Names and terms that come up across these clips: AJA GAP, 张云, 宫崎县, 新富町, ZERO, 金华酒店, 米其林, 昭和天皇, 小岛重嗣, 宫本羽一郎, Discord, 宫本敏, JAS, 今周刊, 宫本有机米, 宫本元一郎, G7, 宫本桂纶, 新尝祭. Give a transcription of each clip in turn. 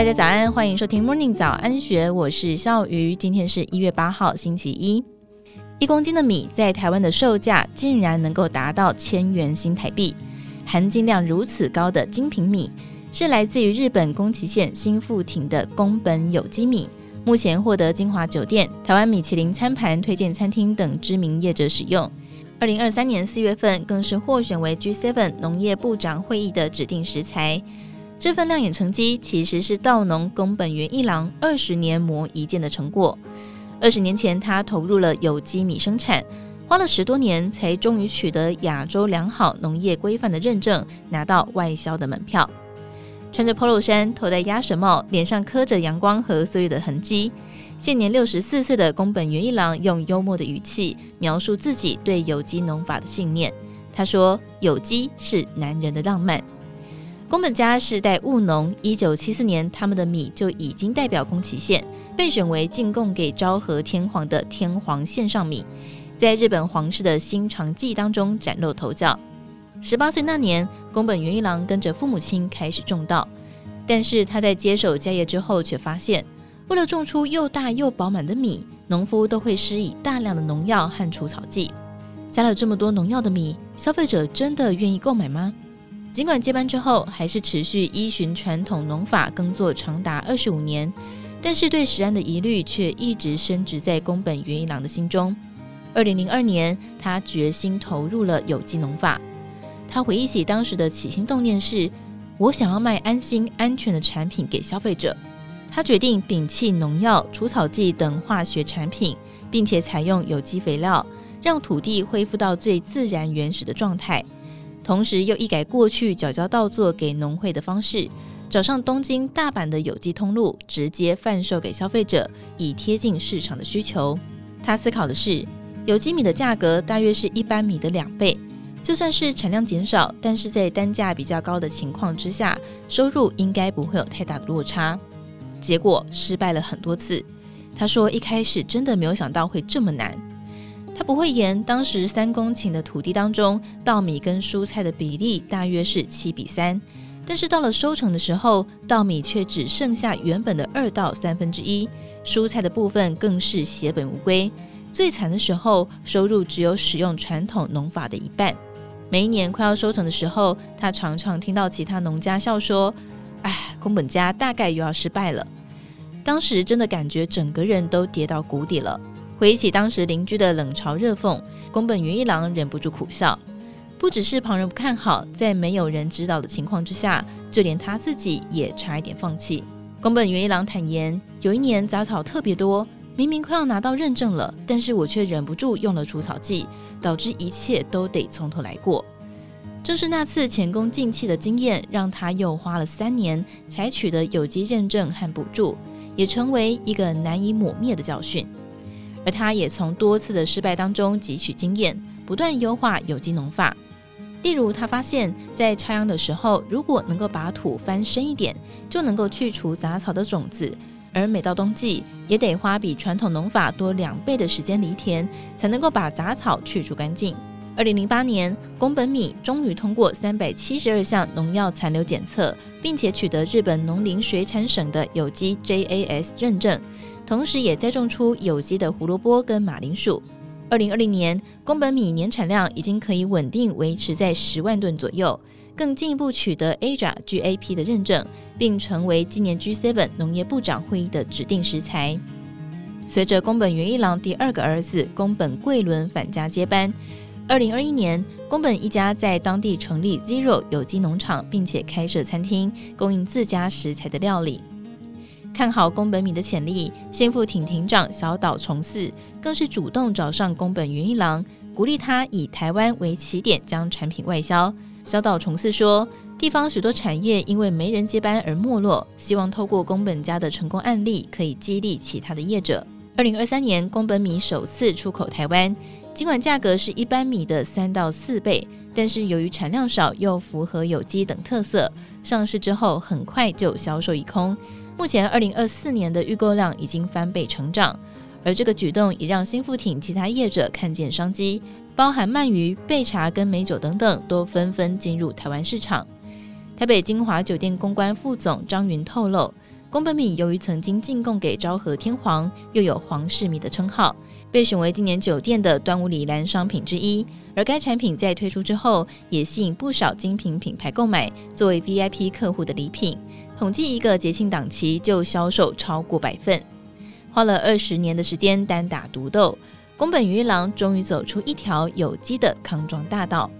大家早安，欢迎收听 Morning 早安学，我是笑瑜。今天是1月8号星期一。1公斤的米在台湾的售价竟然能够达到1000元新台币，含金量如此高的精品米是来自于日本宫崎县新富町的宫本有机米，目前获得金华酒店、台湾米其林餐盘推荐餐厅等知名业者使用。2023年4月份更是获选为 G7 农业部长会议的指定食材。这份亮眼成绩其实是稻农宫本元一郎20年磨一剑的成果。20年前他投入了有机米生产，花了10多年才终于取得亚洲良好农业规范的认证，拿到外销的门票。穿着 polo 衫，头戴鸭舌帽，脸上刻着阳光和岁月的痕迹。现年64岁的宫本元一郎用幽默的语气描述自己对有机农法的信念。他说：“有机是男人的浪漫。”宫本家世代务农，1974年他们的米就已经代表宫崎县被选为进贡给昭和天皇的天皇献上米，在日本皇室的新尝祭当中崭露头角。18岁那年，宫本元一郎跟着父母亲开始种稻，但是他在接手家业之后却发现，为了种出又大又饱满的米，农夫都会施以大量的农药和除草剂。加了这么多农药的米，消费者真的愿意购买吗？尽管接班之后还是持续依循传统农法耕作长达25年，但是对食安的疑虑却一直深植在宫本元一郎的心中。2002年，他决心投入了有机农法。他回忆起当时的起心动念是：我想要卖安心、安全的产品给消费者。他决定摒弃农药、除草剂等化学产品，并且采用有机肥料，让土地恢复到最自然原始的状态。同时又一改过去缴交稻作给农会的方式，找上东京、大阪的有机通路，直接贩售给消费者，以贴近市场的需求。他思考的是，有机米的价格大约是一般米的2倍，就算是产量减少，但是在单价比较高的情况之下，收入应该不会有太大的落差。结果失败了很多次。他说一开始真的没有想到会这么难。他不讳言，当时3公顷的土地当中，稻米跟蔬菜的比例大约是7比3，但是到了收成的时候，稻米却只剩下原本的2到1/3，蔬菜的部分更是血本无归。最惨的时候，收入只有使用传统农法的1半。每一年快要收成的时候，他常常听到其他农家笑说：“哎，宫本家大概又要失败了。”当时真的感觉整个人都跌到谷底了。回忆起当时邻居的冷嘲热讽，宫本元一郎忍不住苦笑。不只是旁人不看好，在没有人指导的情况之下，就连他自己也差一点放弃。宫本元一郎坦言，有一年杂草特别多，明明快要拿到认证了，但是我却忍不住用了除草剂，导致一切都得从头来过。正是那次前功尽弃的经验，让他又花了3年才取得有机认证和补助，也成为一个难以抹灭的教训。而他也从多次的失败当中汲取经验，不断优化有机农法。例如，他发现在插秧的时候，如果能够把土翻深一点，就能够去除杂草的种子。而每到冬季，也得花比传统农法多2倍的时间犁田，才能够把杂草去除干净。2008年，宫本米终于通过372项农药残留检测，并且取得日本农林水产省的有机 JAS 认证，同时也栽种出有机的胡萝卜跟马铃薯。2020年，宫本米年产量已经可以稳定维持在10万吨左右，更进一步取得 AJA GAP 的认证，并成为今年 G7 农业部长会议的指定食材。随着宫本元一郎第2个儿子宫本桂纶返家接班，2021年，宫本一家在当地成立 ZERO 有机农场，并且开设餐厅，供应自家食材的料理。看好宫本米的潜力，新富町町长小岛重嗣更是主动找上宫本元一郎，鼓励他以台湾为起点将产品外销。小岛重嗣说，地方许多产业因为没人接班而没落，希望透过宫本家的成功案例可以激励其他的业者。2023年，宫本米首次出口台湾，尽管价格是一般米的3到4倍，但是由于产量少又符合有机等特色，上市之后很快就销售一空。目前2024年的预购量已经翻倍成长，而这个举动也让新富町其他业者看见商机，包含鳗鱼、焙茶跟美酒等等都纷纷进入台湾市场。台北金华酒店公关副总张云透露，宫本敏由于曾经进贡给昭和天皇，又有皇室米的称号，被选为今年酒店的端午礼篮商品之一。而该产品在推出之后，也吸引不少精品品牌购买，作为 VIP 客户的礼品。统计一个节庆档期就销售超过100份，花了20年的时间单打独斗，宫本羽一郎终于走出一条有机的康庄大道。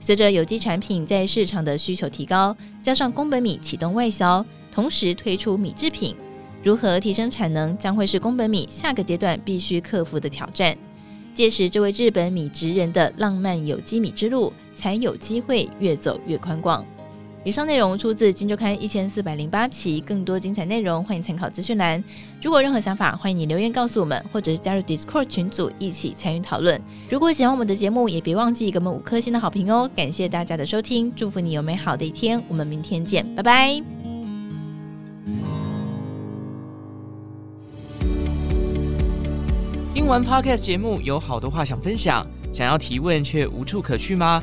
随着有机产品在市场的需求提高，加上宫本米启动外销，同时推出米制品，如何提升产能将会是宫本米下个阶段必须克服的挑战。届时这位日本米职人的浪漫有机米之路才有机会越走越宽广。以上内容出自《今周刊》1408期，更多精彩内容欢迎参考资讯栏。如果有任何想法，欢迎你留言告诉我们，或者是加入 Discord 群组一起参与讨论。如果喜欢我们的节目，也别忘记给我们5颗星的好评哦！感谢大家的收听，祝福你有美好的一天，我们明天见，拜拜。听完 Podcast 节目，有好多话想分享，想要提问却无处可去吗？